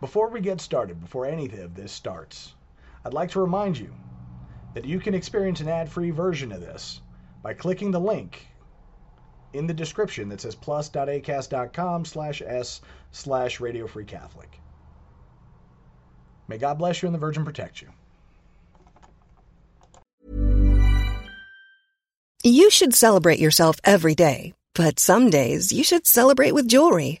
Before we get started, before any of this starts, I'd like to remind you that you can experience an ad-free version of this by clicking the link in the description that says plus.acast.com/s/Radio Free Catholic. May God bless you and the Virgin protect you. You should celebrate yourself every day, but some days you should celebrate with jewelry.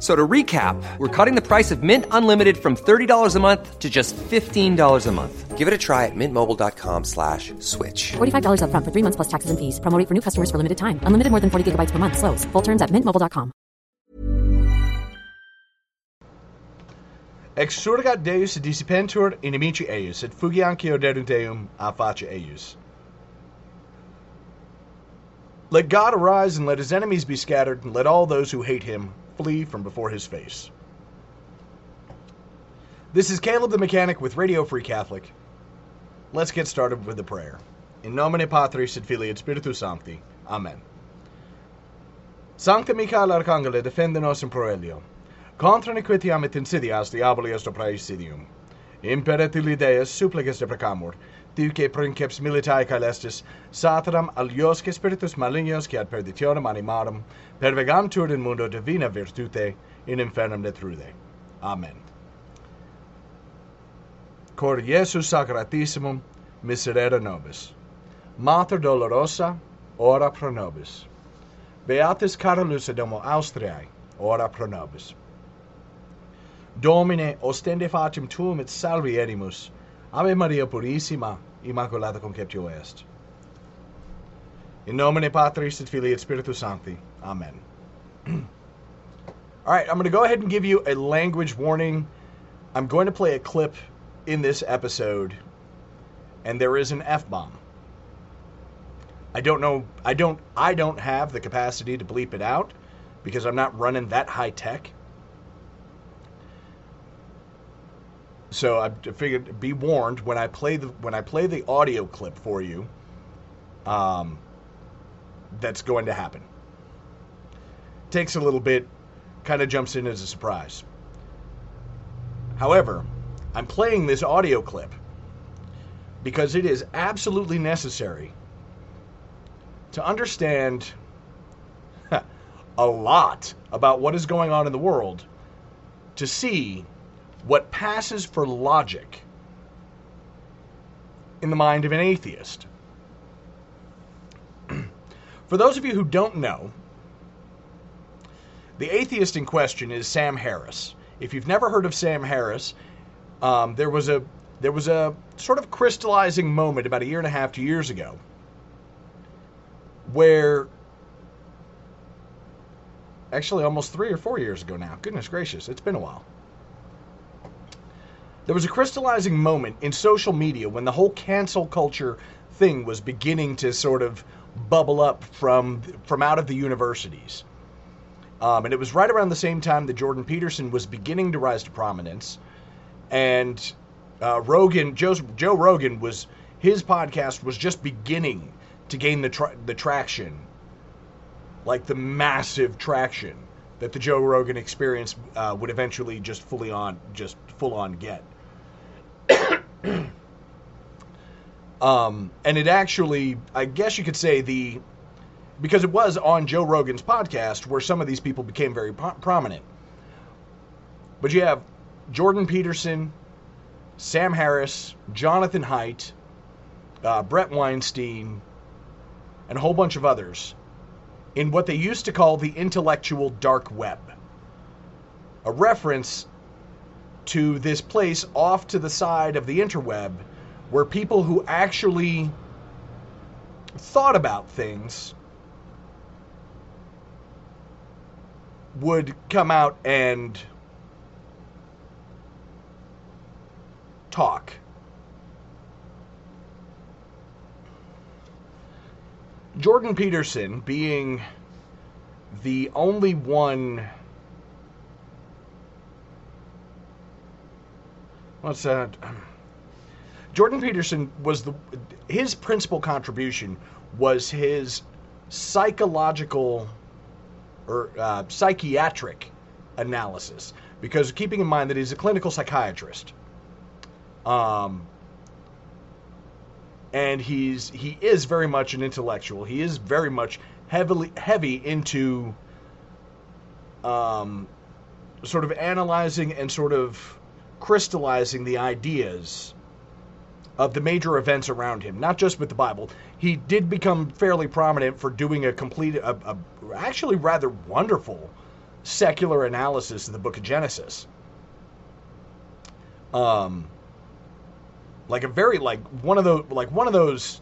So to recap, we're cutting the price of Mint Unlimited from $30 a month to just $15 a month. Give it a try at mintmobile.com/switch. $45 up front for 3 months plus taxes and fees. Promo rate for new customers for limited time. Unlimited more than 40 gigabytes per month. Slows full terms at mintmobile.com. Exurgat Deus dissipentur inimici eius, et fugiancio deum a face eius. Let God arise and let his enemies be scattered, and let all those who hate him flee from before his face. This is Caleb the Mechanic with Radio Free Catholic. Let's get started with the prayer. In nomine Patris et Filii et Spiritus Sancti. Amen. Sancta Michael Arcangele, defende nos in proelio. Contra nequitiam et insidias diaboli est operae isidium. Imperatili Deus supplices deprecamur, diuque princeps militae caelestis, sataram aliosque spiritus malignos qui ad perditionem animarum, pervegantur in mundo divina virtute, in infernum detrude. Amen. Cor Iesus sacratissimum, miserere nobis. Mater dolorosa, ora pro nobis. Beatus Carolus et Domo Austriae, ora pro nobis. Domine, ostende facem tuum et salvi erimus. Ave Maria Purissima, Immaculata Conceptio est. In nomine Patris et Filii et Spiritus Sancti. Amen. All right, I'm going to go ahead and give you a language warning. I'm going to play a clip in this episode, and there is an F-bomb. I don't have the capacity to bleep it out because I'm not running that high tech. So I figured, be warned, when I play the audio clip for you, that's going to happen. Takes a little bit, kind of jumps in as a surprise. However, I'm playing this audio clip because it is absolutely necessary to understand a lot about what is going on in the world to see what passes for logic in the mind of an atheist. For those of you who don't know, the atheist in question is Sam Harris. If you've never heard of Sam Harris, there was a sort of crystallizing moment about a year and a half, 2 years ago, where, actually almost 3 or 4 years ago now, goodness gracious, it's been a while. There was a crystallizing moment in social media when the whole cancel culture thing was beginning to sort of bubble up from out of the universities. And it was right around the same time that Jordan Peterson was beginning to rise to prominence. And Joe Rogan, his podcast was just beginning to gain the traction, like the massive traction that the Joe Rogan Experience would eventually just full on get. And it actually, I guess you could say, because it was on Joe Rogan's podcast where some of these people became very prominent. But you have Jordan Peterson, Sam Harris, Jonathan Haidt, Brett Weinstein, and a whole bunch of others in what they used to call the intellectual dark web, a reference to this place off to the side of the interweb where people who actually thought about things would come out and talk. Jordan Peterson, being the only one, Jordan Peterson was his principal contribution was his psychological or psychiatric analysis, because keeping in mind that he's a clinical psychiatrist, and he is very much an intellectual. He is very much heavy into sort of analyzing and sort of crystallizing the ideas of the major events around him, not just with the Bible. He did become fairly prominent for doing a actually rather wonderful secular analysis of the book of Genesis. Like one of those,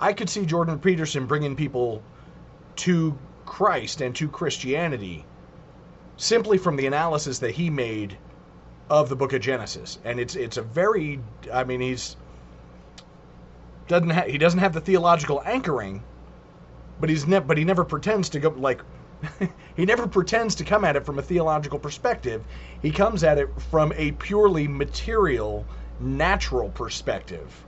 I could see Jordan Peterson bringing people to Christ and to Christianity simply from the analysis that he made of the book of Genesis. And he doesn't have the theological anchoring, but he never pretends to go like he never pretends to come at it from a theological perspective. He comes at it from a purely material, natural perspective.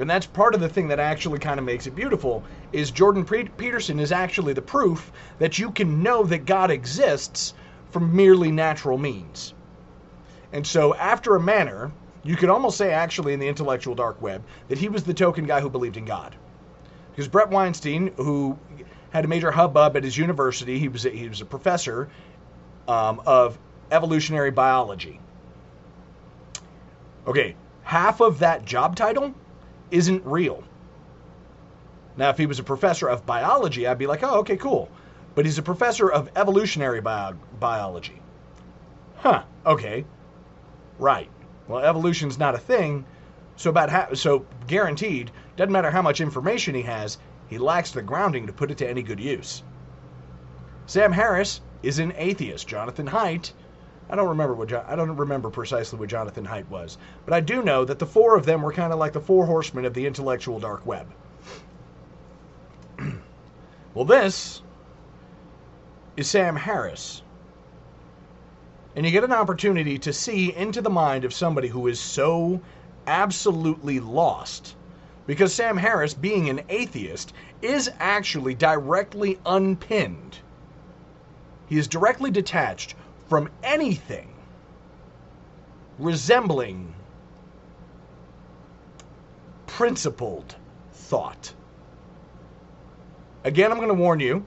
And that's part of the thing that actually kind of makes it beautiful, is Jordan Peterson is actually the proof that you can know that God exists from merely natural means. And so after a manner, you could almost say actually in the intellectual dark web that he was the token guy who believed in God. Because Brett Weinstein, who had a major hubbub at his university, he was a professor of evolutionary biology. Okay, half of that job title isn't real. Now, if he was a professor of biology, I'd be like, oh, okay, cool. But he's a professor of evolutionary biology. Huh, okay. Right. Well, evolution's not a thing, so guaranteed, doesn't matter how much information he has, he lacks the grounding to put it to any good use. Sam Harris is an atheist. Jonathan Haidt, I don't remember precisely what Jonathan Haidt was, but I do know that the four of them were kind of like the four horsemen of the intellectual dark web. Well, this is Sam Harris. And you get an opportunity to see into the mind of somebody who is so absolutely lost, because Sam Harris, being an atheist, is actually directly unpinned. He is directly detached from anything resembling principled thought. Again, I'm going to warn you,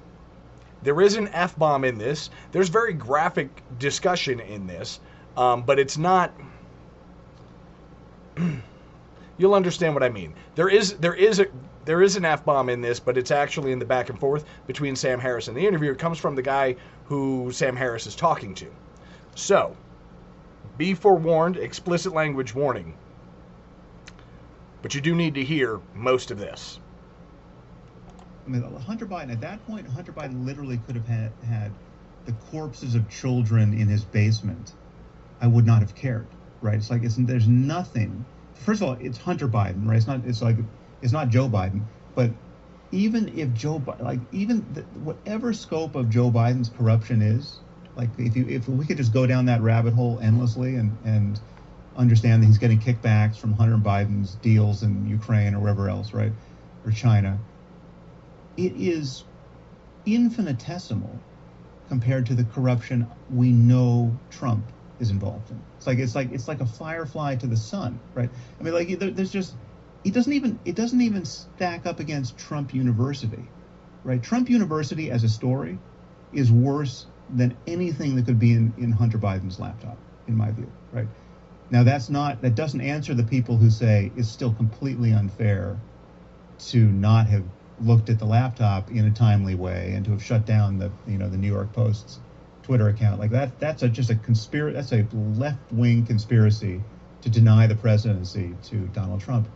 there is an F-bomb in this. There's very graphic discussion in this, but it's not... You'll understand what I mean. There is an F-bomb in this, but it's actually in the back and forth between Sam Harris and the interviewer. It comes from the guy who Sam Harris is talking to. So, be forewarned, explicit language warning. But you do need to hear most of this. I mean, Hunter Biden literally could have had the corpses of children in his basement. I would not have cared, right? It's like, there's nothing. First of all, it's Hunter Biden, right? It's not Joe Biden, but even if whatever scope of Joe Biden's corruption is, like if we could just go down that rabbit hole endlessly and understand that he's getting kickbacks from Hunter Biden's deals in Ukraine or wherever else, right, or China, it is infinitesimal compared to the corruption we know Trump is involved in. It's like a firefly to the sun, right? I mean, like there's just. It doesn't even stack up against Trump University, right? Trump University as a story is worse than anything that could be in Hunter Biden's laptop, in my view, right? Now that doesn't answer the people who say it's still completely unfair to not have looked at the laptop in a timely way and to have shut down the New York Post's Twitter account. Like that's a left-wing conspiracy to deny the presidency to Donald Trump.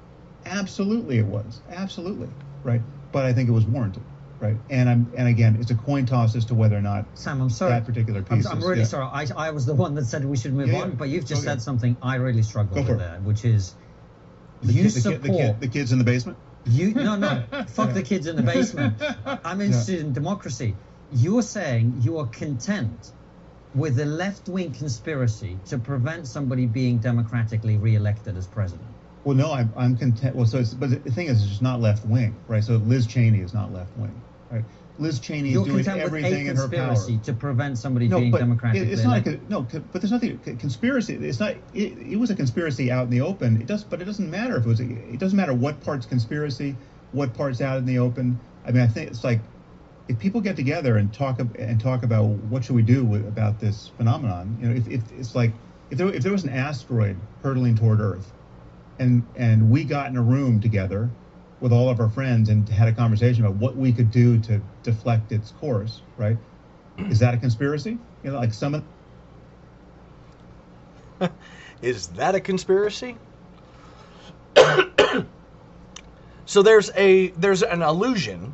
Absolutely it was. Absolutely. Right. But I think it was warranted. Right. And again, it's a coin toss as to whether or not Sam, I'm sorry. That particular piece. I'm really sorry. I was the one that said we should move on, but you've just said something I really struggle with there, which is the kids in the basement. No, fuck the kids in the basement. I'm interested in democracy. You're saying you are content with a left-wing conspiracy to prevent somebody being democratically re-elected as president. Well, no, I'm content. Well, but the thing is, it's just not left-wing, right? So Liz Cheney is not left-wing, right? Liz Cheney is doing everything in her power to prevent somebody being democratically elected. But there's nothing conspiracy. It's not. It was a conspiracy out in the open. But it doesn't matter if it was. It doesn't matter what part's conspiracy, what part's out in the open. I mean, I think it's like if people get together and talk about what should we do about this phenomenon. You know, if it's like if there was an asteroid hurtling toward Earth, and we got in a room together with all of our friends and had a conversation about what we could do to deflect its course, right? Is that a conspiracy? You know, like some Is that a conspiracy? So there's an allusion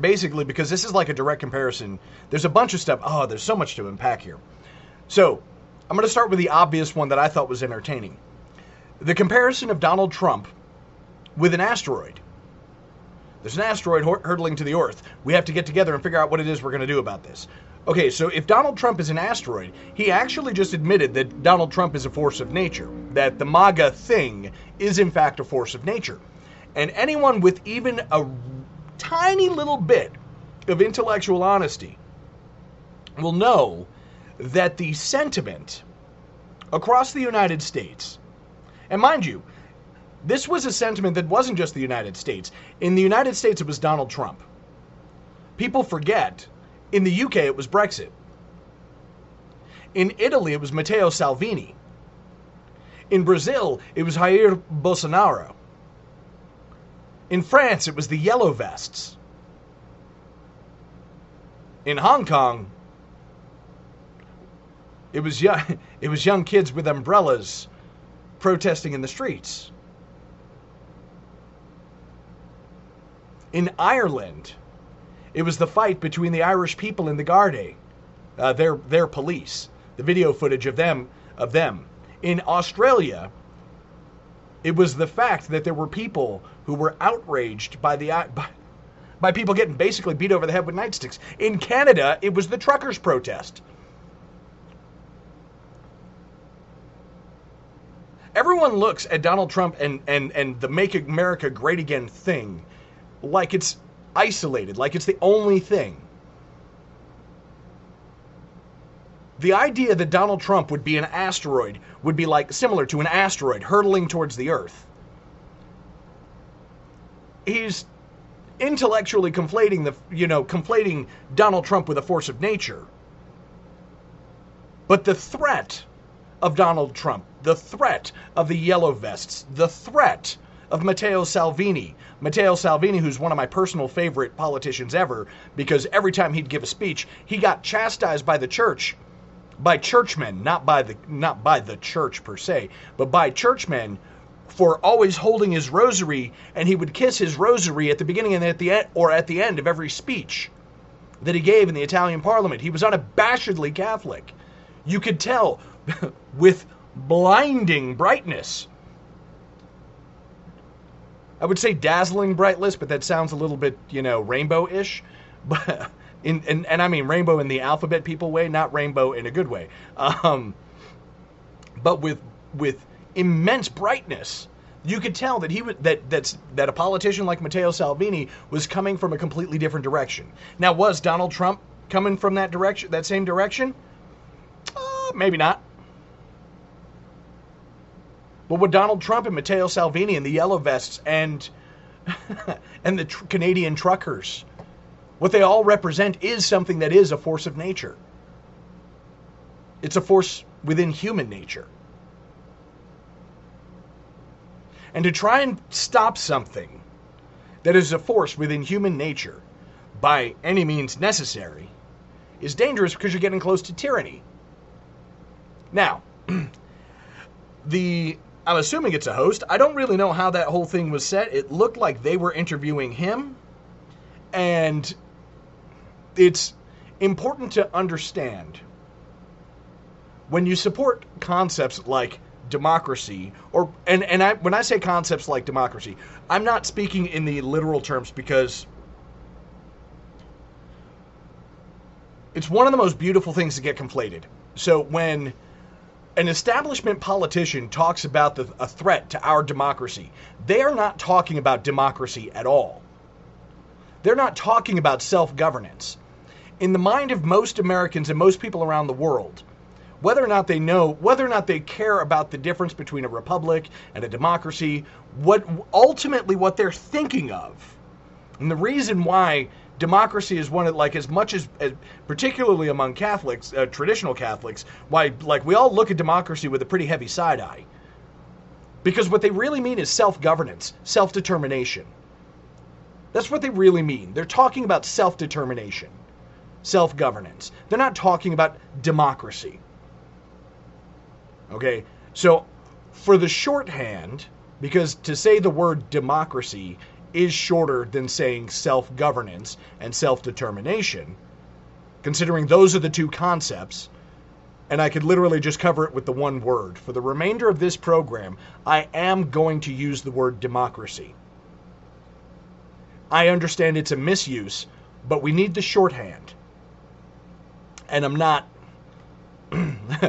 basically because this is like a direct comparison. There's a bunch of stuff. Oh, there's so much to unpack here. So, I'm going to start with the obvious one that I thought was entertaining. The comparison of Donald Trump with an asteroid. There's an asteroid hurtling to the Earth. We have to get together and figure out what it is we're going to do about this. Okay, so if Donald Trump is an asteroid, he actually just admitted that Donald Trump is a force of nature, that the MAGA thing is in fact a force of nature. And anyone with even a tiny little bit of intellectual honesty will know that the sentiment across the United States, and mind you, this was a sentiment that wasn't just the United States. In the United States, it was Donald Trump. People forget, in the UK, it was Brexit. In Italy, it was Matteo Salvini. In Brazil, it was Jair Bolsonaro. In France, it was the Yellow Vests. In Hong Kong, it was young kids with umbrellas protesting in the streets. In Ireland, it was the fight between the Irish people and the Gardaí, their police. The video footage of them. In Australia, it was the fact that there were people who were outraged by people getting basically beat over the head with nightsticks. In Canada, it was the truckers' protest. Everyone looks at Donald Trump and the Make America Great Again thing like it's isolated, like it's the only thing. The idea that Donald Trump would be an asteroid would be like similar to an asteroid hurtling towards the Earth. He's intellectually conflating Donald Trump with a force of nature. But the threat of Donald Trump, the threat of the Yellow Vests, the threat of Matteo Salvini, who's one of my personal favorite politicians ever, because every time he'd give a speech, he got chastised by the church, by churchmen, not by the church per se, but by churchmen for always holding his rosary, and he would kiss his rosary at the beginning and at the end of every speech that he gave in the Italian Parliament. He was unabashedly Catholic. You could tell with blinding brightness. I would say dazzling brightness, but that sounds a little bit, rainbow-ish. But and I mean rainbow in the alphabet people way, not rainbow in a good way. But with immense brightness, you could tell that that a politician like Matteo Salvini was coming from a completely different direction. Now, was Donald Trump coming from that direction, that same direction? Maybe not. But with Donald Trump and Matteo Salvini and the Yellow Vests and the Canadian truckers, what they all represent is something that is a force of nature. It's a force within human nature. And to try and stop something that is a force within human nature by any means necessary is dangerous because you're getting close to tyranny. Now, I'm assuming it's a host. I don't really know how that whole thing was set. It looked like they were interviewing him. And it's important to understand when you support concepts like democracy, or and when I say concepts like democracy, I'm not speaking in the literal terms, because it's one of the most beautiful things to get conflated. So when an establishment politician talks about a threat to our democracy, they are not talking about democracy at all. They're not talking about self-governance. In the mind of most Americans and most people around the world, whether or not they know, whether or not they care about the difference between a republic and a democracy, what they're thinking of, and the reason why democracy is one of, like, as much as particularly among Catholics, traditional Catholics, why, like, we all look at democracy with a pretty heavy side eye. Because what they really mean is self-governance, self-determination. That's what they really mean. They're talking about self-determination, self-governance. They're not talking about democracy. Okay? So, for the shorthand, because to say the word democracy is shorter than saying self-governance and self-determination, considering those are the two concepts, and I could literally just cover it with the one word. For the remainder of this program, I am going to use the word democracy. I understand it's a misuse, but we need the shorthand. And I'm not... and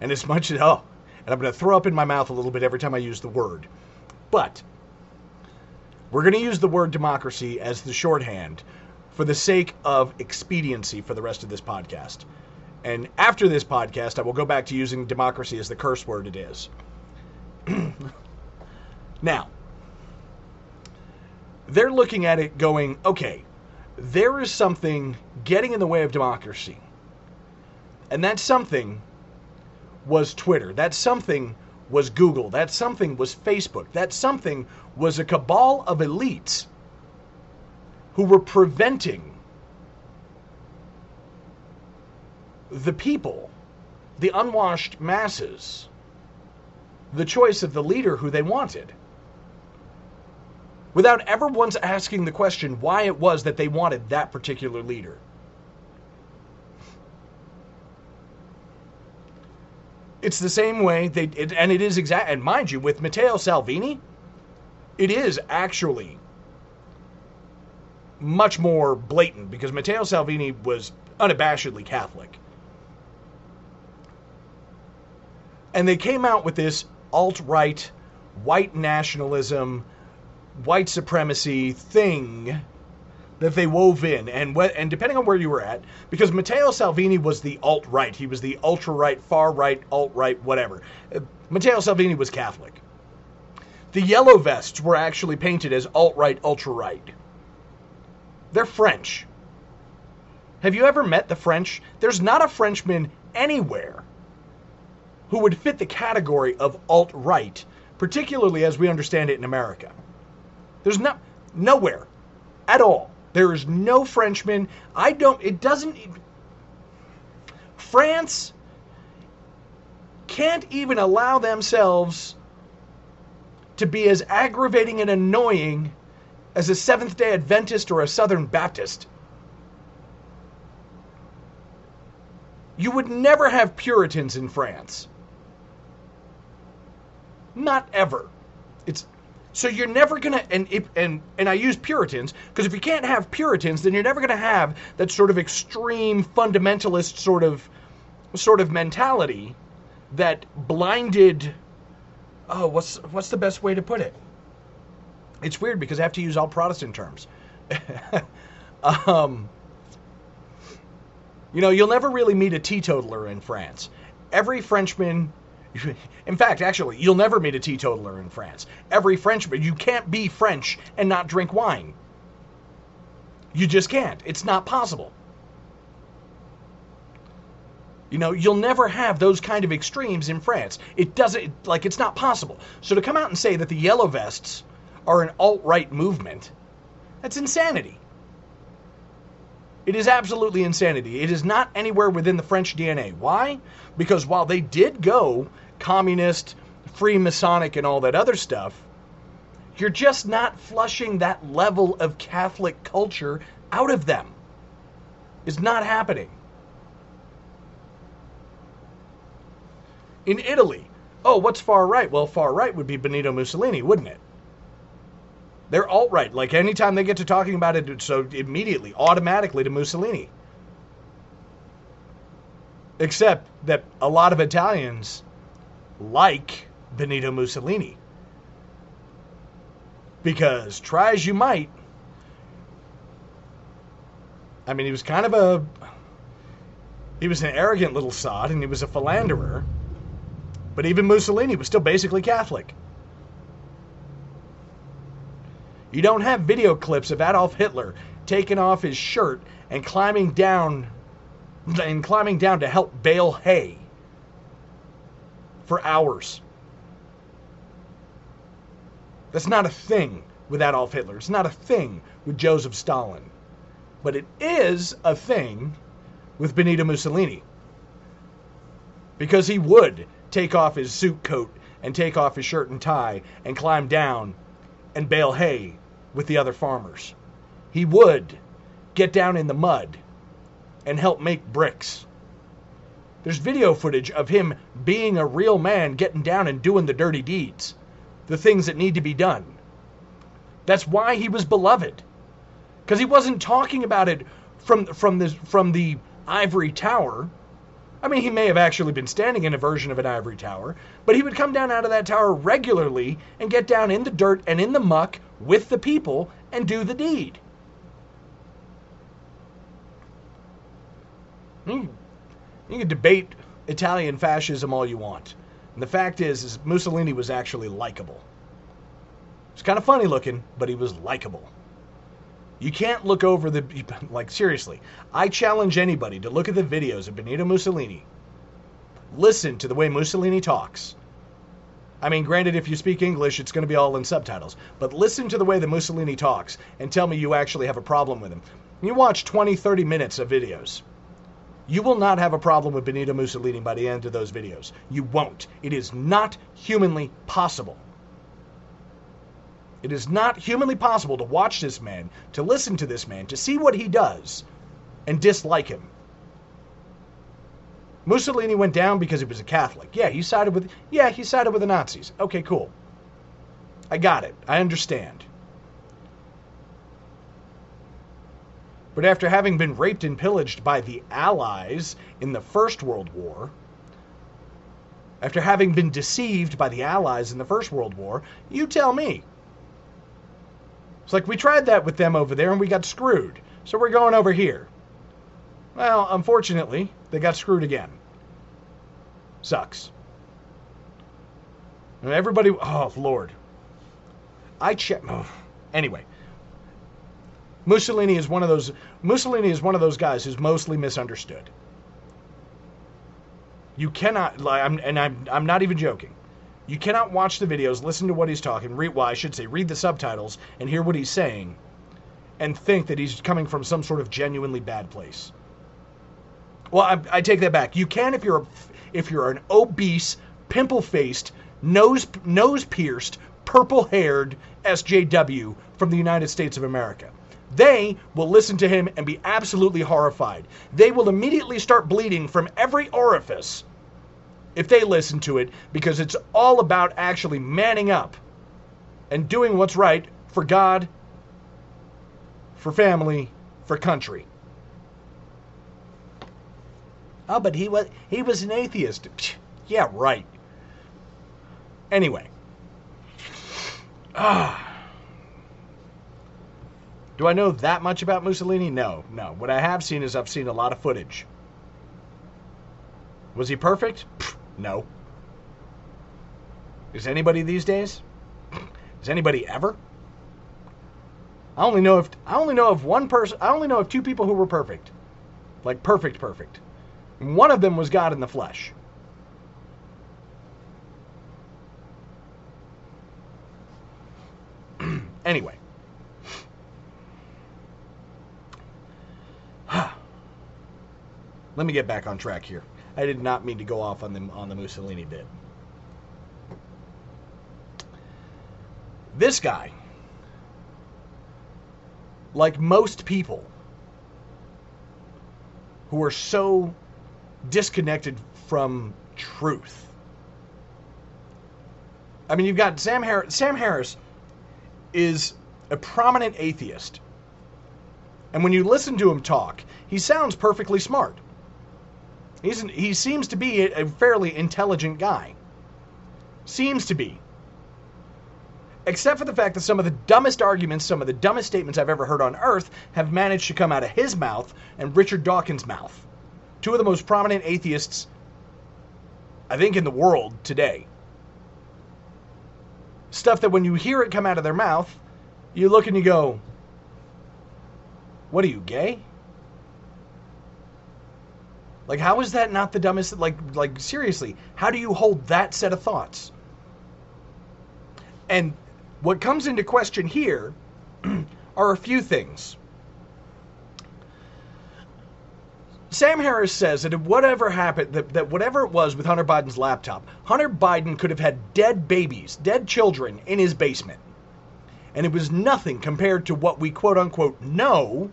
as much as... Oh, and I'm going to throw up in my mouth a little bit every time I use the word. But we're going to use the word democracy as the shorthand for the sake of expediency for the rest of this podcast. And after this podcast, I will go back to using democracy as the curse word it is. Now, they're looking at it going, okay, there is something getting in the way of democracy. And that something was Twitter. That something was Google. That something was Facebook. That something was a cabal of elites who were preventing the people, the unwashed masses, the choice of the leader who they wanted, without ever once asking the question why it was that they wanted that particular leader. It's the same way and mind you, with Matteo Salvini, it is actually much more blatant, because Matteo Salvini was unabashedly Catholic. And they came out with this alt-right, white nationalism, white supremacy thing that they wove in. And depending on where you were at, because Matteo Salvini was the alt-right. He was the ultra-right, far-right, alt-right, whatever. Matteo Salvini was Catholic. The yellow vests were actually painted as alt-right, ultra-right. They're French. Have you ever met the French? There's not a Frenchman anywhere who would fit the category of alt-right, particularly as we understand it in America. There's nowhere at all. There is no Frenchman. France can't even allow themselves to be as aggravating and annoying as a Seventh-day Adventist or a Southern Baptist. You would never have Puritans in France. Not ever. So you're never going to, and I use Puritans, because if you can't have Puritans, then you're never going to have that sort of extreme fundamentalist sort of mentality that blinded... Oh, what's the best way to put it? It's weird because I have to use all Protestant terms. You'll never really meet a teetotaler in France. Every Frenchman... In fact, actually, you'll never meet a teetotaler in France. Every Frenchman... You can't be French and not drink wine. You just can't. It's not possible. You'll never have those kind of extremes in France. It doesn't, it's not possible. So to come out and say that the yellow vests are an alt-right movement, that's insanity. It is absolutely insanity. It is not anywhere within the French DNA. Why? Because while they did go communist, Freemasonic, and all that other stuff, you're just not flushing that level of Catholic culture out of them. It's not happening. In Italy, oh, what's far right? Well, far right would be Benito Mussolini, wouldn't it? They're alt-right. Like, anytime they get to talking about it, it's so immediately, automatically to Mussolini. Except that a lot of Italians like Benito Mussolini. Because try as you might, I mean, he was an arrogant little sod, and he was a philanderer. But even Mussolini was still basically Catholic. You don't have video clips of Adolf Hitler taking off his shirt and climbing down to help bale hay for hours. That's not a thing with Adolf Hitler. It's not a thing with Joseph Stalin. But it is a thing with Benito Mussolini. Because he would take off his suit coat and take off his shirt and tie and climb down and bale hay with the other farmers. He would get down in the mud and help make bricks. There's video footage of him being a real man, getting down and doing the dirty deeds, the things that need to be done. That's why he was beloved. Because he wasn't talking about it from the ivory tower. I mean, he may have actually been standing in a version of an ivory tower, but he would come down out of that tower regularly and get down in the dirt and in the muck with the people and do the deed. You can debate Italian fascism all you want. And the fact is Mussolini was actually likable. He's kind of funny looking, but he was likable. You can't look over seriously. I challenge anybody to look at the videos of Benito Mussolini. Listen to the way Mussolini talks. I mean, granted, if you speak English, it's going to be all in subtitles. But listen to the way that Mussolini talks and tell me you actually have a problem with him. You watch 20, 30 minutes of videos. You will not have a problem with Benito Mussolini by the end of those videos. You won't. It is not humanly possible. It is not humanly possible to watch this man, to listen to this man, to see what he does, and dislike him. Mussolini went down because he was a Catholic. Yeah, he sided with the Nazis. Okay, cool. I got it. I understand. But after having been raped and pillaged by the Allies in the First World War, you tell me. It's like, we tried that with them over there and we got screwed. So we're going over here. Well, unfortunately, they got screwed again. Sucks. And everybody, oh, Lord. Anyway. Mussolini is one of those guys who's mostly misunderstood. You cannot, I'm not even joking. You cannot watch the videos, listen to what he's talking, read the subtitles, and hear what he's saying, and think that he's coming from some sort of genuinely bad place. Well, I take that back. You can if you're an obese, pimple-faced, nose-pierced, purple-haired SJW from the United States of America. They will listen to him and be absolutely horrified. They will immediately start bleeding from every orifice if they listen to it, because it's all about actually manning up and doing what's right for God, for family, for country. Oh, but he was an atheist. Yeah, right. Anyway. Do I know that much about Mussolini? No. What I have seen is I've seen a lot of footage. Was he perfect? No. Is anybody these days? Is anybody ever? I only know of two people who were perfect. Like perfect. And one of them was God in the flesh. Anyway. Let me get back on track here. I did not mean to go off on the Mussolini bit. This guy, like most people who are so disconnected from truth. I mean, you've got Sam Harris. Sam Harris is a prominent atheist. And when you listen to him talk, he sounds perfectly smart. He seems to be a fairly intelligent guy. Seems to be. Except for the fact that some of the dumbest arguments, some of the dumbest statements I've ever heard on earth have managed to come out of his mouth and Richard Dawkins' mouth. Two of the most prominent atheists, I think, in the world today. Stuff that when you hear it come out of their mouth, you look and you go, what are you, gay? Like, how is that not the dumbest? Like seriously, how do you hold that set of thoughts? And what comes into question here are a few things. Sam Harris says that whatever happened, that whatever it was with Hunter Biden's laptop, Hunter Biden could have had dead babies, dead children in his basement. And it was nothing compared to what we quote-unquote know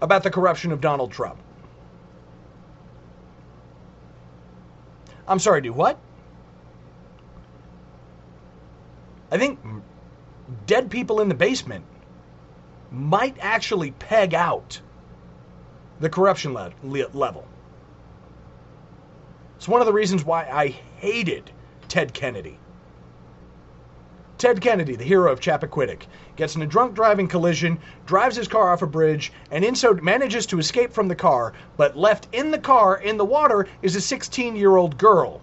about the corruption of Donald Trump. I'm sorry, do what? I think dead people in the basement might actually peg out the corruption level. It's one of the reasons why I hated Ted Kennedy. Ted Kennedy, the hero of Chappaquiddick, gets in a drunk driving collision, drives his car off a bridge, and in so manages to escape from the car, but left in the car, in the water, is a 16-year-old girl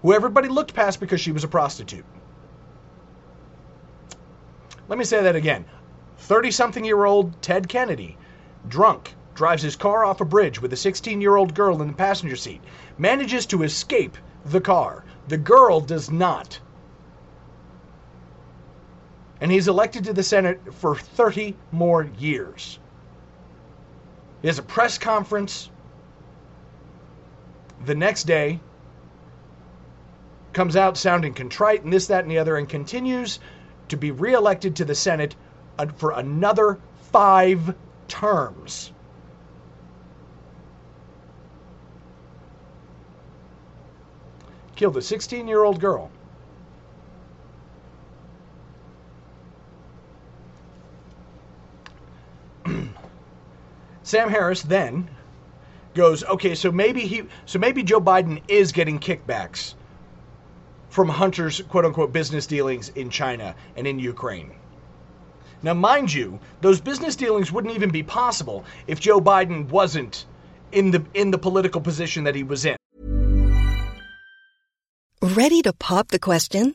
who everybody looked past because she was a prostitute. Let me say that again. 30-something-year-old Ted Kennedy, drunk, drives his car off a bridge with a 16-year-old girl in the passenger seat, manages to escape the car. The girl does not. And he's elected to the Senate for 30 more years. He has a press conference the next day, comes out sounding contrite and this, that, and the other, and continues to be reelected to the Senate for another 5 terms. Killed a 16-year-old girl. Sam Harris then goes, okay, so maybe Joe Biden is getting kickbacks from Hunter's quote-unquote business dealings in China and in Ukraine. Now, mind you, those business dealings wouldn't even be possible if Joe Biden wasn't in the political position that he was in. Ready to pop the question?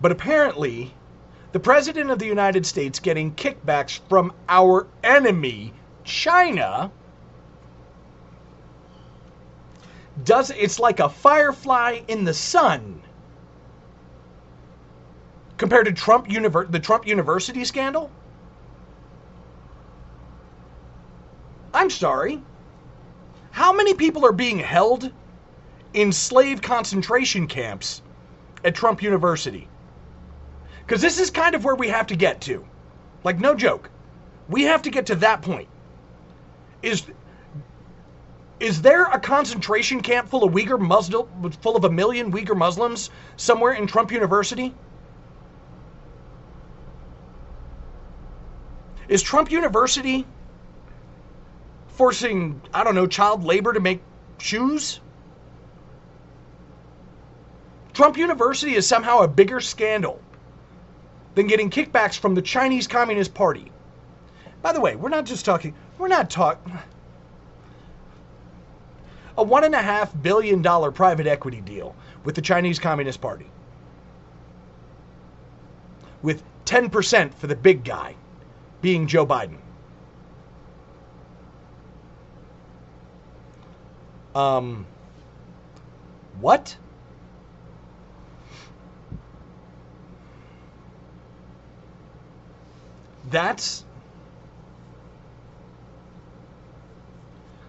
But apparently, the President of the United States getting kickbacks from our enemy, China, it's like a firefly in the sun. Compared to the Trump University scandal? I'm sorry. How many people are being held in slave concentration camps at Trump University? Because this is kind of where we have to get to. Like, no joke. We have to get to that point. Is there a concentration camp full of 1 million Uyghur Muslims somewhere in Trump University? Is Trump University forcing, I don't know, child labor to make shoes? Trump University is somehow a bigger scandal than getting kickbacks from the Chinese Communist Party. By the way, we're not talking. A $1.5 billion private equity deal with the Chinese Communist Party. With 10% for the big guy, being Joe Biden. What? That's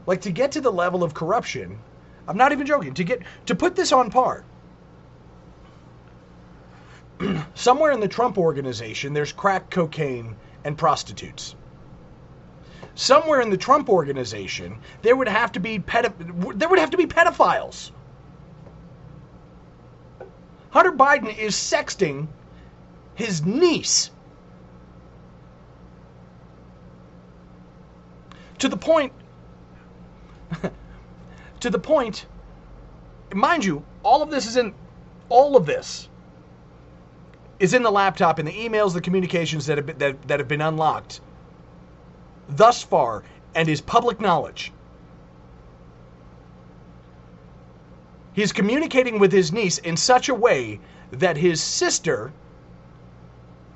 like, to get to the level of corruption, I'm not even joking, to put this on par. Somewhere in the Trump organization, there's crack, cocaine, and prostitutes. Somewhere in the Trump organization, there would have to be pedophiles. Hunter Biden is sexting his niece. To the point, mind you, all of this is in the laptop, in the emails, the communications that have been unlocked thus far, and is public knowledge. He's communicating with his niece in such a way that his sister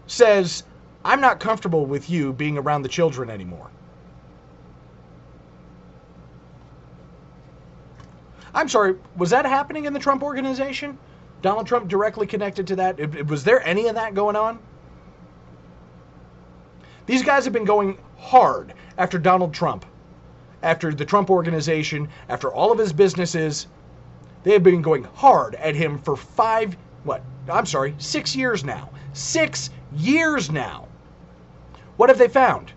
says, "I'm not comfortable with you being around the children anymore." I'm sorry, was that happening in the Trump organization? Donald Trump directly connected to that? Was there any of that going on? These guys have been going hard after Donald Trump, after the Trump organization, after all of his businesses. They have been going hard at him for 6 years now. 6 years now. What have they found?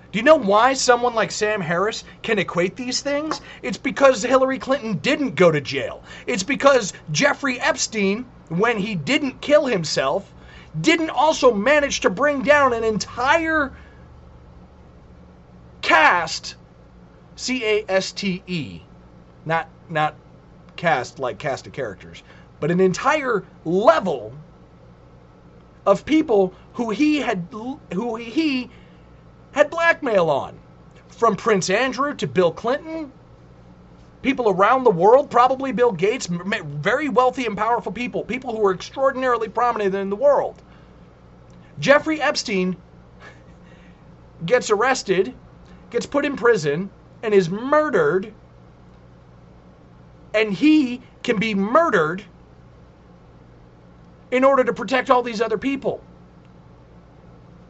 Do you know why someone like Sam Harris can equate these things? It's because Hillary Clinton didn't go to jail. It's because Jeffrey Epstein, when he didn't kill himself, didn't also manage to bring down an entire cast, C-A-S-T-E, not cast like cast of characters, but an entire level of people who he had blackmail on. From Prince Andrew to Bill Clinton, people around the world, probably Bill Gates, very wealthy and powerful people, people who were extraordinarily prominent in the world. Jeffrey Epstein gets arrested, gets put in prison, and is murdered, and he can be murdered in order to protect all these other people.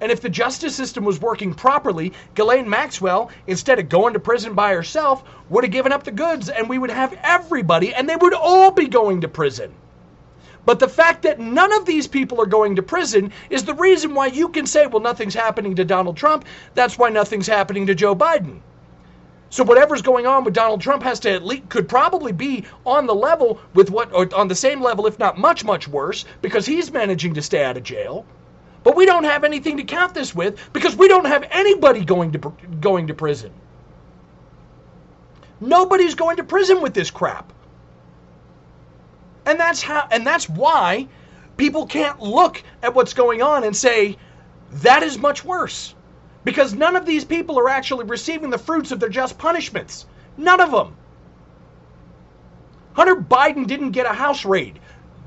And if the justice system was working properly, Ghislaine Maxwell, instead of going to prison by herself, would have given up the goods, and we would have everybody, and they would all be going to prison. But the fact that none of these people are going to prison is the reason why you can say, well, nothing's happening to Donald Trump. That's why nothing's happening to Joe Biden. So whatever's going on with Donald Trump has to could probably be on the level with what, or on the same level, if not much, much worse, because he's managing to stay out of jail. But we don't have anything to count this with because we don't have anybody going to prison. Nobody's going to prison with this crap. And that's why people can't look at what's going on and say, that is much worse. Because none of these people are actually receiving the fruits of their just punishments. None of them. Hunter Biden didn't get a house raid.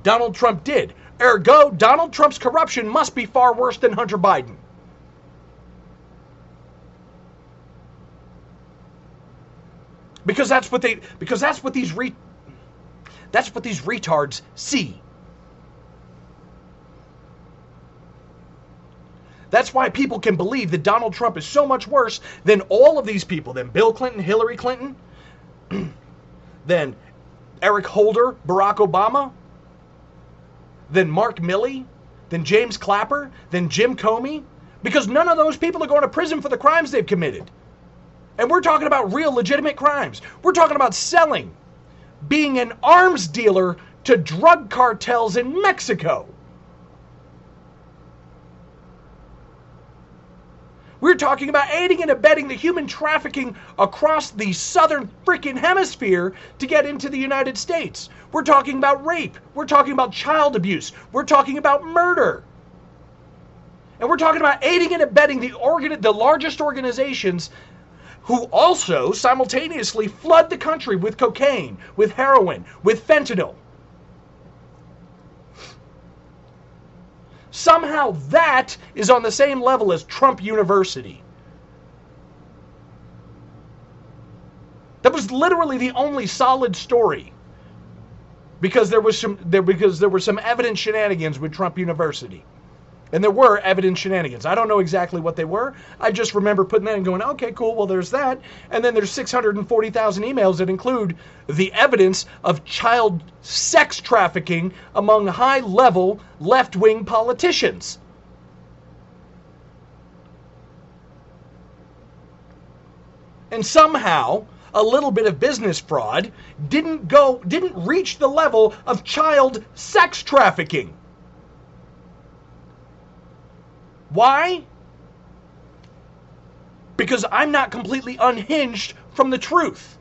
Donald Trump did. Ergo, Donald Trump's corruption must be far worse than Hunter Biden. Because that's what these retards see. That's why people can believe that Donald Trump is so much worse than all of these people, than Bill Clinton, Hillary Clinton, than Eric Holder, Barack Obama, than Mark Milley, than James Clapper, than Jim Comey, because none of those people are going to prison for the crimes they've committed. And we're talking about real legitimate crimes. We're talking about selling, being an arms dealer to drug cartels in Mexico. We're talking about aiding and abetting the human trafficking across the southern freaking hemisphere to get into the United States. We're talking about rape. We're talking about child abuse. We're talking about murder. And we're talking about aiding and abetting the largest organizations who also simultaneously flood the country with cocaine, with heroin, with fentanyl. Somehow that is on the same level as Trump University. That was literally the only solid story, because there were some evident shenanigans with Trump University. And there were evident shenanigans. I don't know exactly what they were. I just remember putting that and going, okay, cool, well, there's that. And then there's 640,000 emails that include the evidence of child sex trafficking among high-level left-wing politicians. And somehow, a little bit of business fraud didn't reach the level of child sex trafficking. Why? Because I'm not completely unhinged from the truth.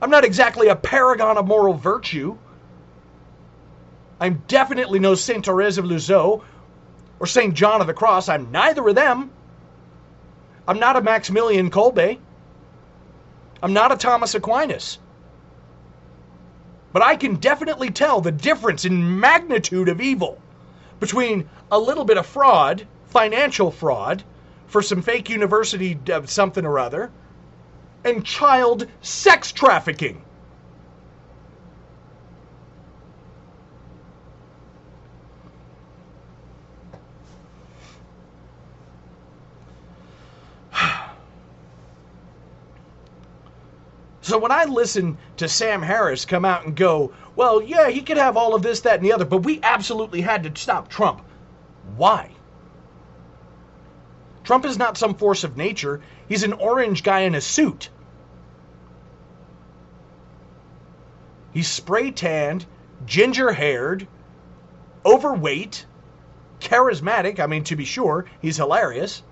I'm not exactly a paragon of moral virtue. I'm definitely no Saint Therese of Lisieux or Saint John of the Cross. I'm neither of them. I'm not a Maximilian Kolbe. I'm not a Thomas Aquinas. But I can definitely tell the difference in magnitude of evil between a little bit of fraud, financial fraud, for some fake university something or other, and child sex trafficking. So when I listen to Sam Harris come out and go, well, yeah, he could have all of this, that, and the other, but we absolutely had to stop Trump. Why? Trump is not some force of nature. He's an orange guy in a suit. He's spray-tanned, ginger-haired, overweight, charismatic. I mean, to be sure, he's hilarious.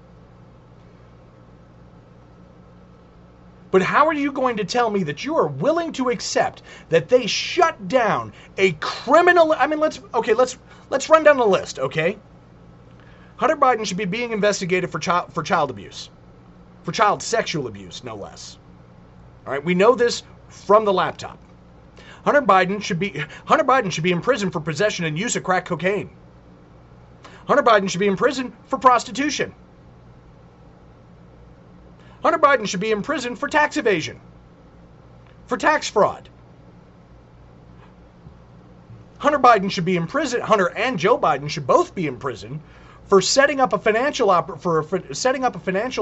But how are you going to tell me that you are willing to accept that they shut down a criminal? I mean, let's run down the list, okay? Hunter Biden should be being investigated for child abuse, for child sexual abuse, no less. All right, we know this from the laptop. Hunter Biden should be in prison for possession and use of crack cocaine. Hunter Biden should be in prison for prostitution. Hunter Biden should be in prison for tax evasion, for tax fraud. Hunter Biden should be in prison. Hunter and Joe Biden should both be in prison for setting up a financial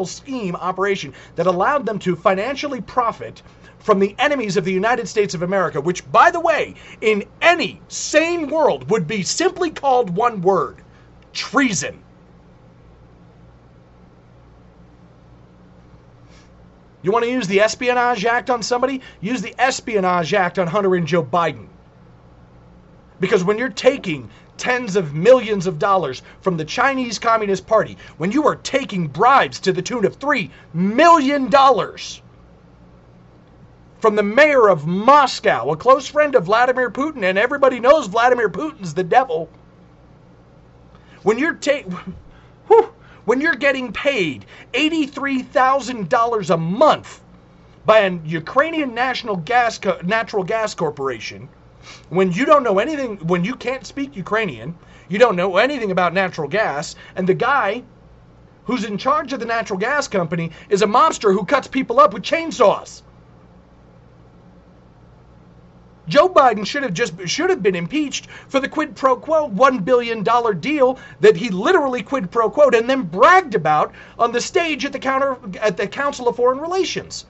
scheme operation that allowed them to financially profit from the enemies of the United States of America, which, by the way, in any sane world would be simply called one word: treason. You want to use the Espionage Act on somebody? Use the Espionage Act on Hunter and Joe Biden. Because when you're taking tens of millions of dollars from the Chinese Communist Party, when you are taking bribes to the tune of $3 million from the mayor of Moscow, a close friend of Vladimir Putin, and everybody knows Vladimir Putin's the devil. When you're getting paid $83,000 a month by a Ukrainian natural gas corporation, when you don't know anything, when you can't speak Ukrainian, you don't know anything about natural gas, and the guy who's in charge of the natural gas company is a mobster who cuts people up with chainsaws. Joe Biden should have been impeached for the quid pro quo $1 billion deal that he literally quid pro quoed and then bragged about on the stage at the Council of Foreign Relations.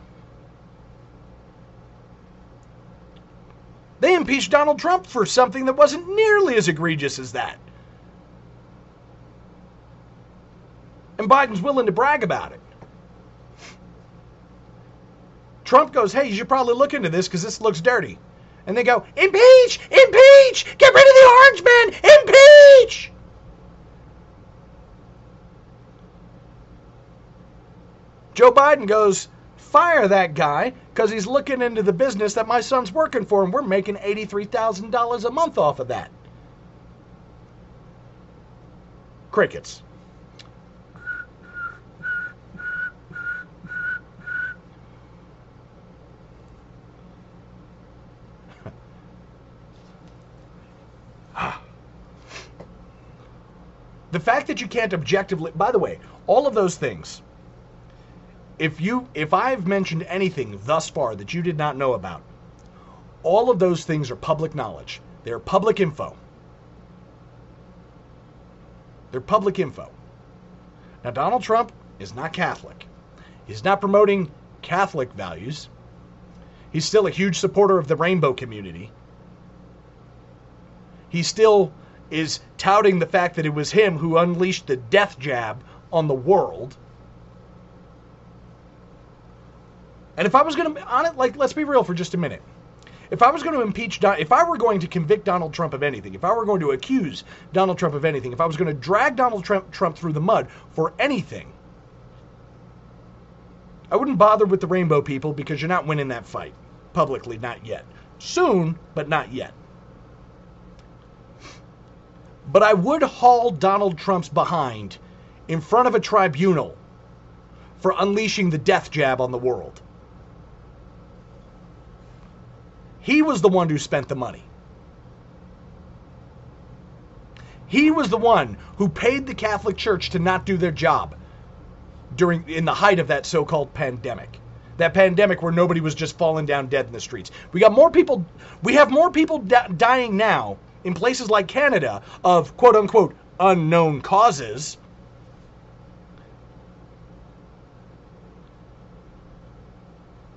They impeached Donald Trump for something that wasn't nearly as egregious as that. And Biden's willing to brag about it. Trump goes, hey, you should probably look into this because this looks dirty. And they go, impeach! Impeach! Get rid of the orange man! Impeach! Joe Biden goes, fire that guy because he's looking into the business that my son's working for and we're making $83,000 a month off of that. Crickets. The fact that you can't objectively, by the way, all of those things, if I've mentioned anything thus far that you did not know about, all of those things are public knowledge. They're public info. They're public info. Now, Donald Trump is not Catholic. He's not promoting Catholic values. He's still a huge supporter of the rainbow community. He still is touting the fact that it was him who unleashed the death jab on the world. And if I was going to, on it, like, let's be real for just a minute. If I were going to convict Donald Trump of anything, if I were going to accuse Donald Trump of anything, if I was going to drag Donald Trump through the mud for anything, I wouldn't bother with the rainbow people because you're not winning that fight. Publicly, not yet. Soon, but not yet. But I would haul Donald Trump's behind in front of a tribunal for unleashing the death jab on the world. He was the one who spent the money. He was the one who paid the Catholic Church to not do their job in the height of that so-called pandemic. That pandemic where nobody was just falling down dead in the streets. We have more people dying now in places like Canada of quote-unquote unknown causes .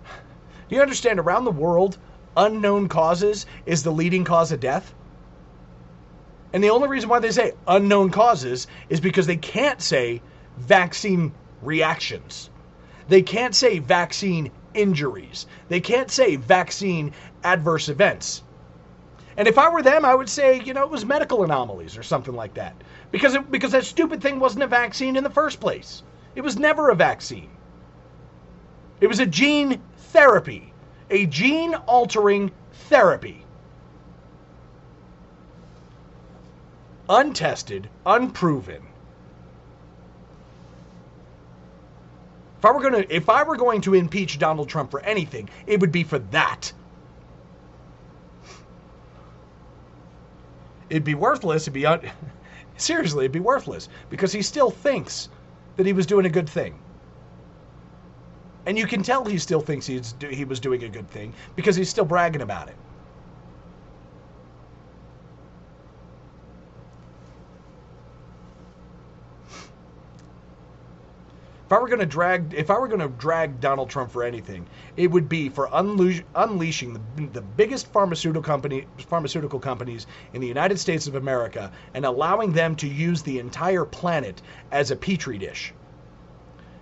Do you understand around the world unknown causes is the leading cause of death? And the only reason why they say unknown causes is because they can't say vaccine reactions. They can't say vaccine injuries. They can't say vaccine adverse events. And if I were them, I would say, it was medical anomalies or something like that. Because that stupid thing wasn't a vaccine in the first place. It was never a vaccine. It was a gene therapy. A gene-altering therapy. Untested, unproven. If I were going to impeach Donald Trump for anything, it would be for that. It'd be worthless. Seriously, it'd be worthless because he still thinks that he was doing a good thing. And you can tell he still thinks he was doing a good thing because he's still bragging about it. If I were going to drag Donald Trump for anything, it would be for unleashing the biggest pharmaceutical companies in the United States of America and allowing them to use the entire planet as a petri dish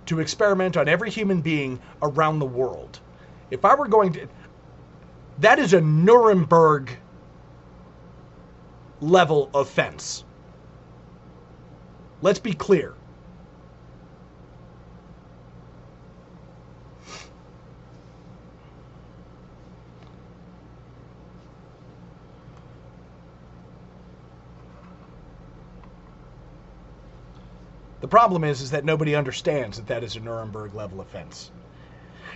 to experiment on every human being around the world. That is a Nuremberg level offense. Let's be clear. The problem is that nobody understands that that is a Nuremberg level offense.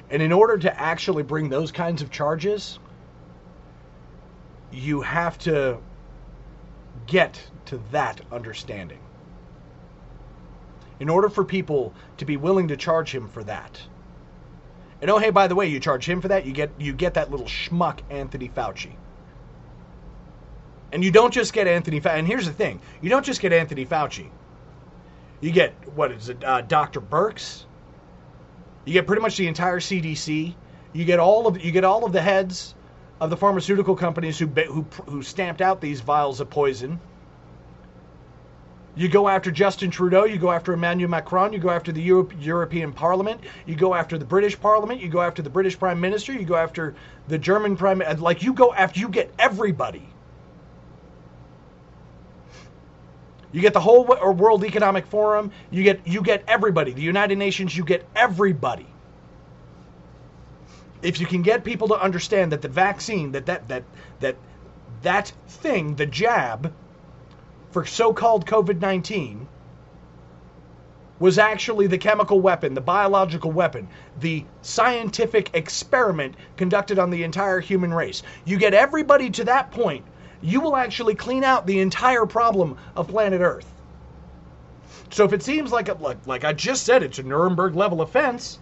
And in order to actually bring those kinds of charges, you have to get to that understanding. In order for people to be willing to charge him for that. And oh, hey, by the way, you charge him for that, you get that little schmuck Anthony Fauci. And you don't just get Anthony Fauci. And here's the thing. You don't just get Anthony Fauci. You get, what is it, Dr. Birx. You get pretty much the entire CDC. You get all of the heads of the pharmaceutical companies who stamped out these vials of poison. You go after Justin Trudeau. You go after Emmanuel Macron. You go after the European Parliament. You go after the British Parliament. You go after the British Prime Minister. You go after the German Prime Minister. Like, you go after, you get everybody. You get the whole World Economic Forum. You get everybody. The United Nations, you get everybody. If you can get people to understand that the vaccine, that thing, the jab for so-called COVID-19 was actually the chemical weapon, the biological weapon, the scientific experiment conducted on the entire human race. You get everybody to that point, you will actually clean out the entire problem of planet Earth. So if it seems like I just said, it's a Nuremberg-level offense.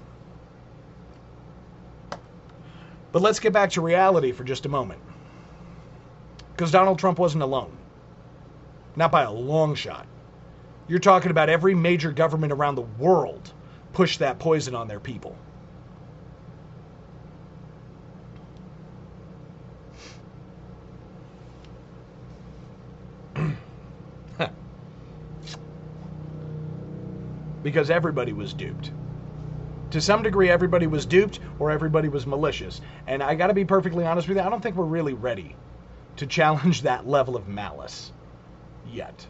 But let's get back to reality for just a moment. Because Donald Trump wasn't alone. Not by a long shot. You're talking about every major government around the world pushed that poison on their people. Because everybody was duped. To some degree, everybody was duped or everybody was malicious. And I got to be perfectly honest with you, I don't think we're really ready to challenge that level of malice yet.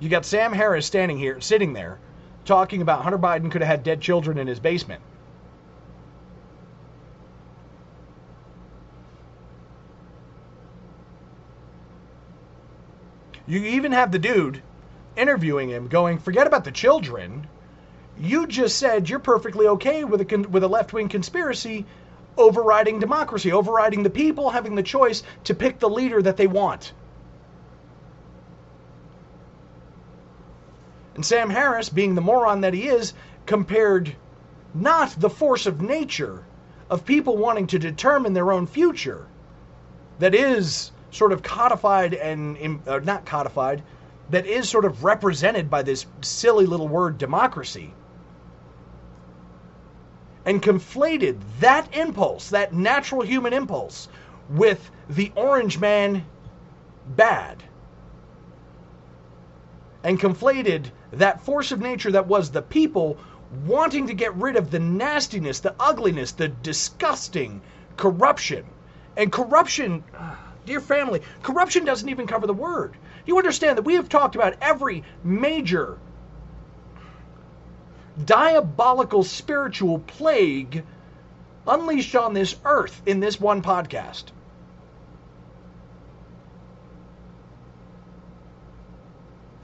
You got Sam Harris sitting there, talking about Hunter Biden could have had dead children in his basement. You even have the dude interviewing him going, forget about the children. You just said you're perfectly okay with a left-wing conspiracy overriding democracy, overriding the people, having the choice to pick the leader that they want. And Sam Harris, being the moron that he is, compared not the force of nature of people wanting to determine their own future that is sort of codified and not codified, that is sort of represented by this silly little word democracy, and conflated that impulse, that natural human impulse, with the orange man bad. And conflated that force of nature that was the people wanting to get rid of the nastiness, the ugliness, the disgusting corruption. And corruption, dear family, corruption doesn't even cover the word. You understand that we have talked about every major diabolical spiritual plague unleashed on this earth in this one podcast.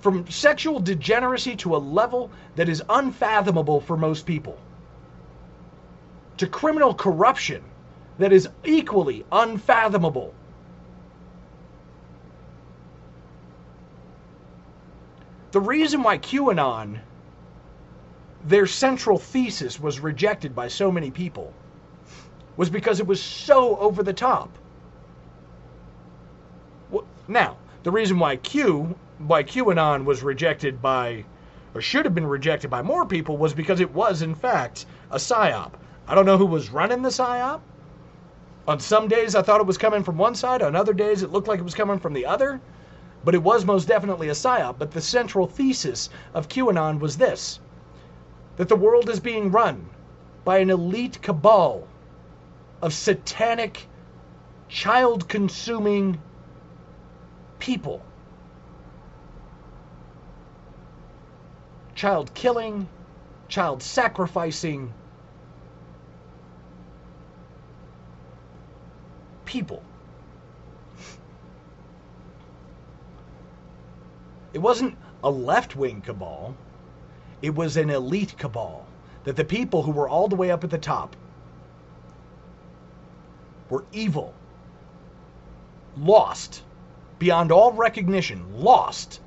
From sexual degeneracy to a level that is unfathomable for most people, to criminal corruption that is equally unfathomable. The reason why QAnon, their central thesis, was rejected by so many people was because it was so over the top. Now, the reason why QAnon was rejected by, or should have been rejected by more people, was because it was, in fact, a psyop. I don't know who was running the psyop. On some days, I thought it was coming from one side. On other days, it looked like it was coming from the other. But it was most definitely a psyop. But the central thesis of QAnon was this: that the world is being run by an elite cabal of satanic, child-consuming people. Child killing, child sacrificing, people. It wasn't a left-wing cabal. It was an elite cabal that the people who were all the way up at the top were evil, lost, beyond all recognition, lost.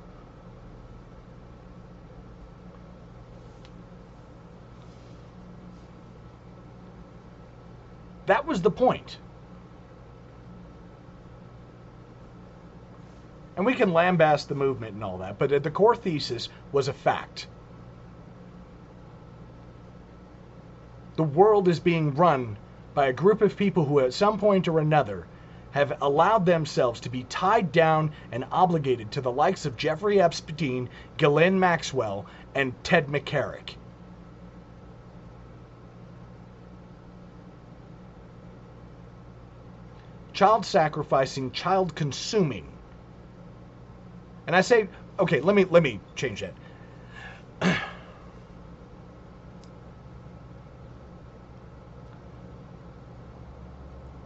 That was the point. And we can lambaste the movement and all that, but the core thesis was a fact. The world is being run by a group of people who at some point or another have allowed themselves to be tied down and obligated to the likes of Jeffrey Epstein, Ghislaine Maxwell, and Ted McCarrick. Child sacrificing, child consuming. And I say, okay, let me change that.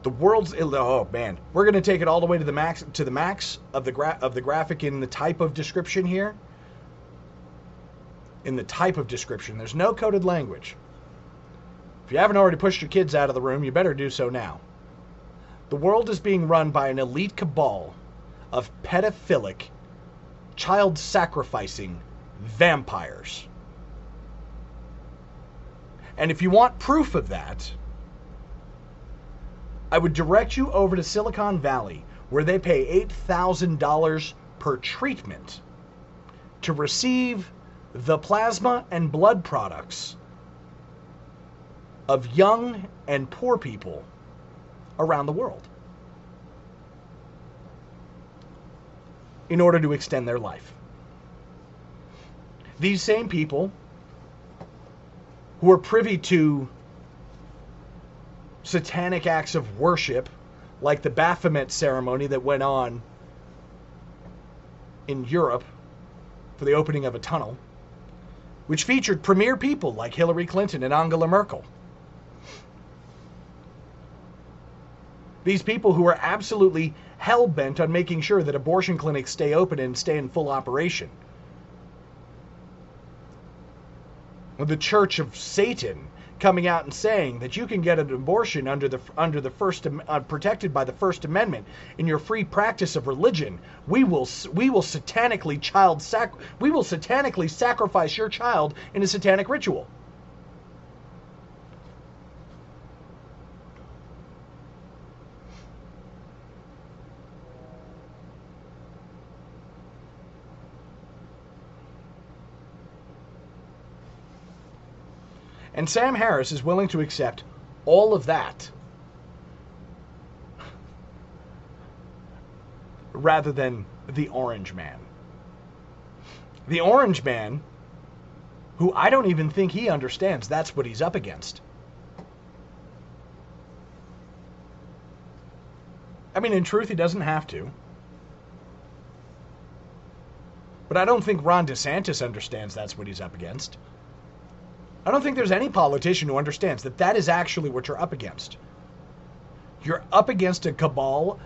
The world's we're going to take it all the way to the max of the graphic in the type of description here. In the type of description, there's no coded language. If you haven't already pushed your kids out of the room, you better do so now. The world is being run by an elite cabal of pedophilic, child-sacrificing vampires. And if you want proof of that, I would direct you over to Silicon Valley, where they pay $8,000 per treatment to receive the plasma and blood products of young and poor people around the world in order to extend their life. These same people who are privy to satanic acts of worship, like the Baphomet ceremony that went on in Europe for the opening of a tunnel, which featured premier people like Hillary Clinton and Angela Merkel. These people who are absolutely hell-bent on making sure that abortion clinics stay open and stay in full operation. The Church of Satan coming out and saying that you can get an abortion under the first protected by the First Amendment in your free practice of religion. We will satanically sacrifice your child in a satanic ritual. And Sam Harris is willing to accept all of that rather than the orange man. The orange man, who I don't even think he understands that's what he's up against. I mean, in truth, he doesn't have to. But I don't think Ron DeSantis understands that's what he's up against. I don't think there's any politician who understands that that is actually what you're up against. You're up against a cabal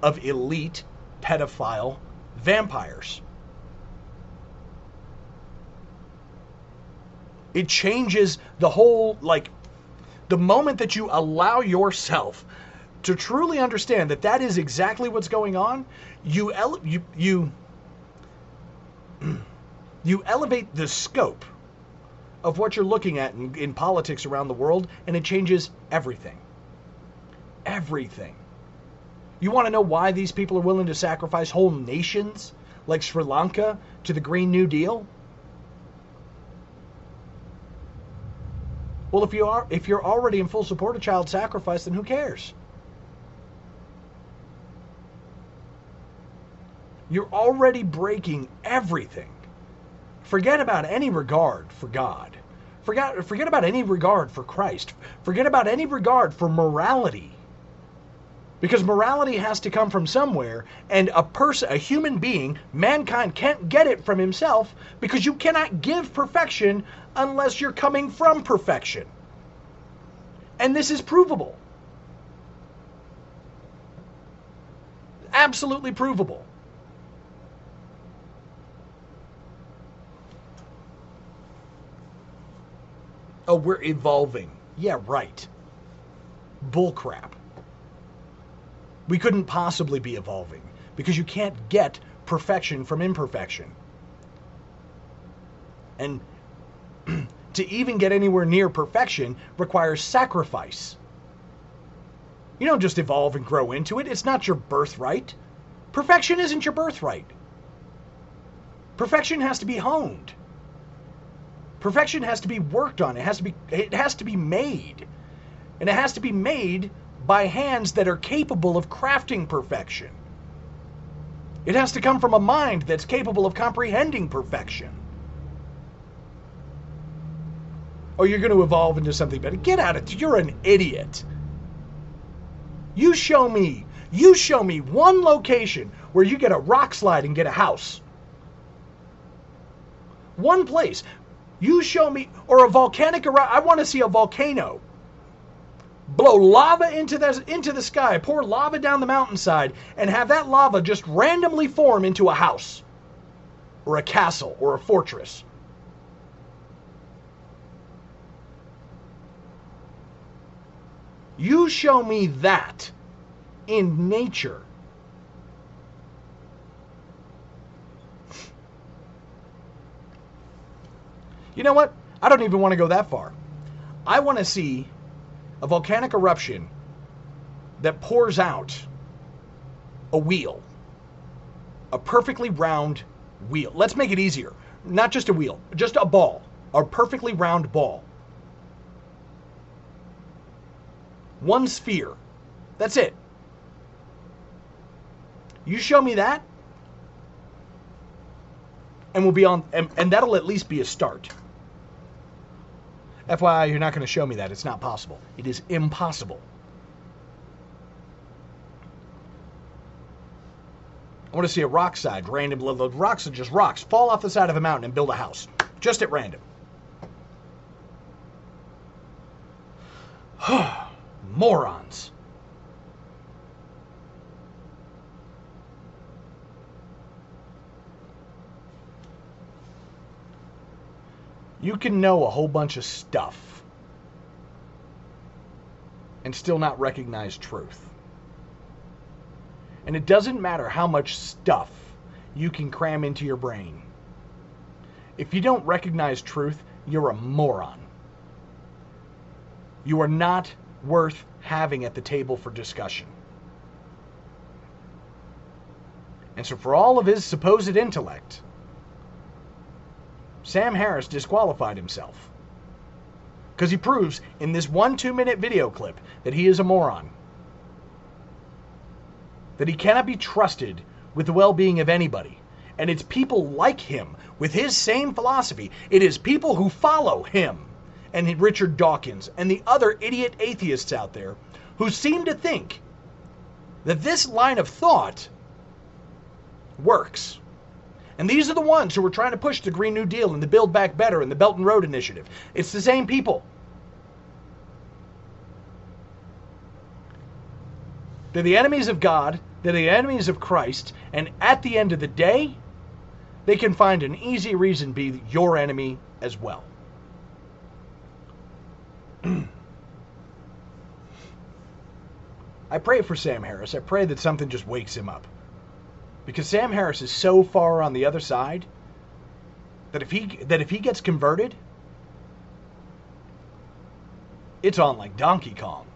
of elite pedophile vampires. It changes the whole, the moment that you allow yourself to truly understand that that is exactly what's going on, you elevate the scope of what you're looking at in politics around the world, and it changes everything. Everything. You want to know why these people are willing to sacrifice whole nations, like Sri Lanka, to the Green New Deal? Well, if you're already in full support of child sacrifice, then who cares? You're already breaking everything. Forget about any regard for God. Forget about any regard for Christ. Forget about any regard for morality. Because morality has to come from somewhere, and a human being, mankind, can't get it from himself, because you cannot give perfection unless you're coming from perfection. And this is provable. Absolutely provable. Oh, we're evolving. Yeah, right. Bullcrap. We couldn't possibly be evolving, because you can't get perfection from imperfection. And to even get anywhere near perfection requires sacrifice. You don't just evolve and grow into it. It's not your birthright. Perfection isn't your birthright. Perfection has to be honed. Perfection has to be worked on. It has to be made. And it has to be made by hands that are capable of crafting perfection. It has to come from a mind that's capable of comprehending perfection. Or you're going to evolve into something better. Get out of it. You're an idiot. You show me one location where you get a rock slide and get a house. One place. You show me, or a volcanic eruption. I want to see a volcano blow lava into the sky, pour lava down the mountainside, and have that lava just randomly form into a house, or a castle, or a fortress. You show me that in nature. You know what? I don't even want to go that far. I want to see a volcanic eruption that pours out a wheel. A perfectly round wheel. Let's make it easier. Not just a wheel, just a ball. A perfectly round ball. One sphere. That's it. You show me that, and we'll be on, and that'll at least be a start. FYI, you're not going to show me that. It's not possible. It is impossible. I want to see a rock side, random. Rocks are just rocks. Fall off the side of a mountain and build a house. Just at random. Morons. You can know a whole bunch of stuff and still not recognize truth. And it doesn't matter how much stuff you can cram into your brain. If you don't recognize truth, you're a moron. You are not worth having at the table for discussion. And so for all of his supposed intellect, Sam Harris disqualified himself. Because he proves in this 1 2-minute video clip that he is a moron. That he cannot be trusted with the well-being of anybody. And it's people like him with his same philosophy. It is people who follow him and Richard Dawkins and the other idiot atheists out there who seem to think that this line of thought works. And these are the ones who were trying to push the Green New Deal and the Build Back Better and the Belt and Road Initiative. It's the same people. They're the enemies of God. They're the enemies of Christ. And at the end of the day, they can find an easy reason to be your enemy as well. I pray for Sam Harris. I pray that something just wakes him up. Because Sam Harris is so far on the other side that if he gets converted, it's on like Donkey Kong.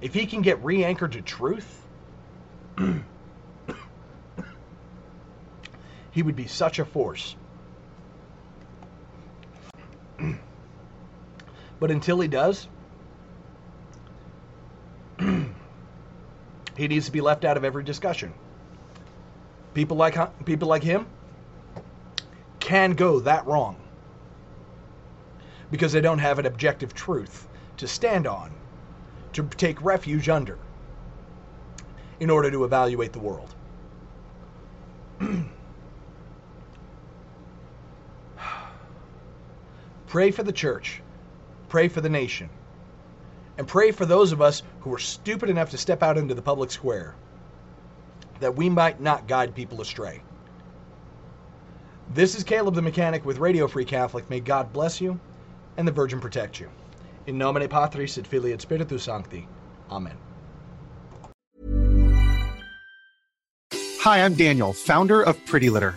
If he can get re-anchored to truth, he would be such a force. But until he does, he needs to be left out of every discussion. People like him can go that wrong because they don't have an objective truth to stand on, to take refuge under, in order to evaluate the world. Pray for the church, pray for the nation, and pray for those of us who are stupid enough to step out into the public square, that we might not guide people astray. This is Caleb the Mechanic with Radio Free Catholic. May God bless you and the Virgin protect you. In nomine Patris et Filii et Spiritus Sancti. Amen. Hi, I'm Daniel, founder of Pretty Litter.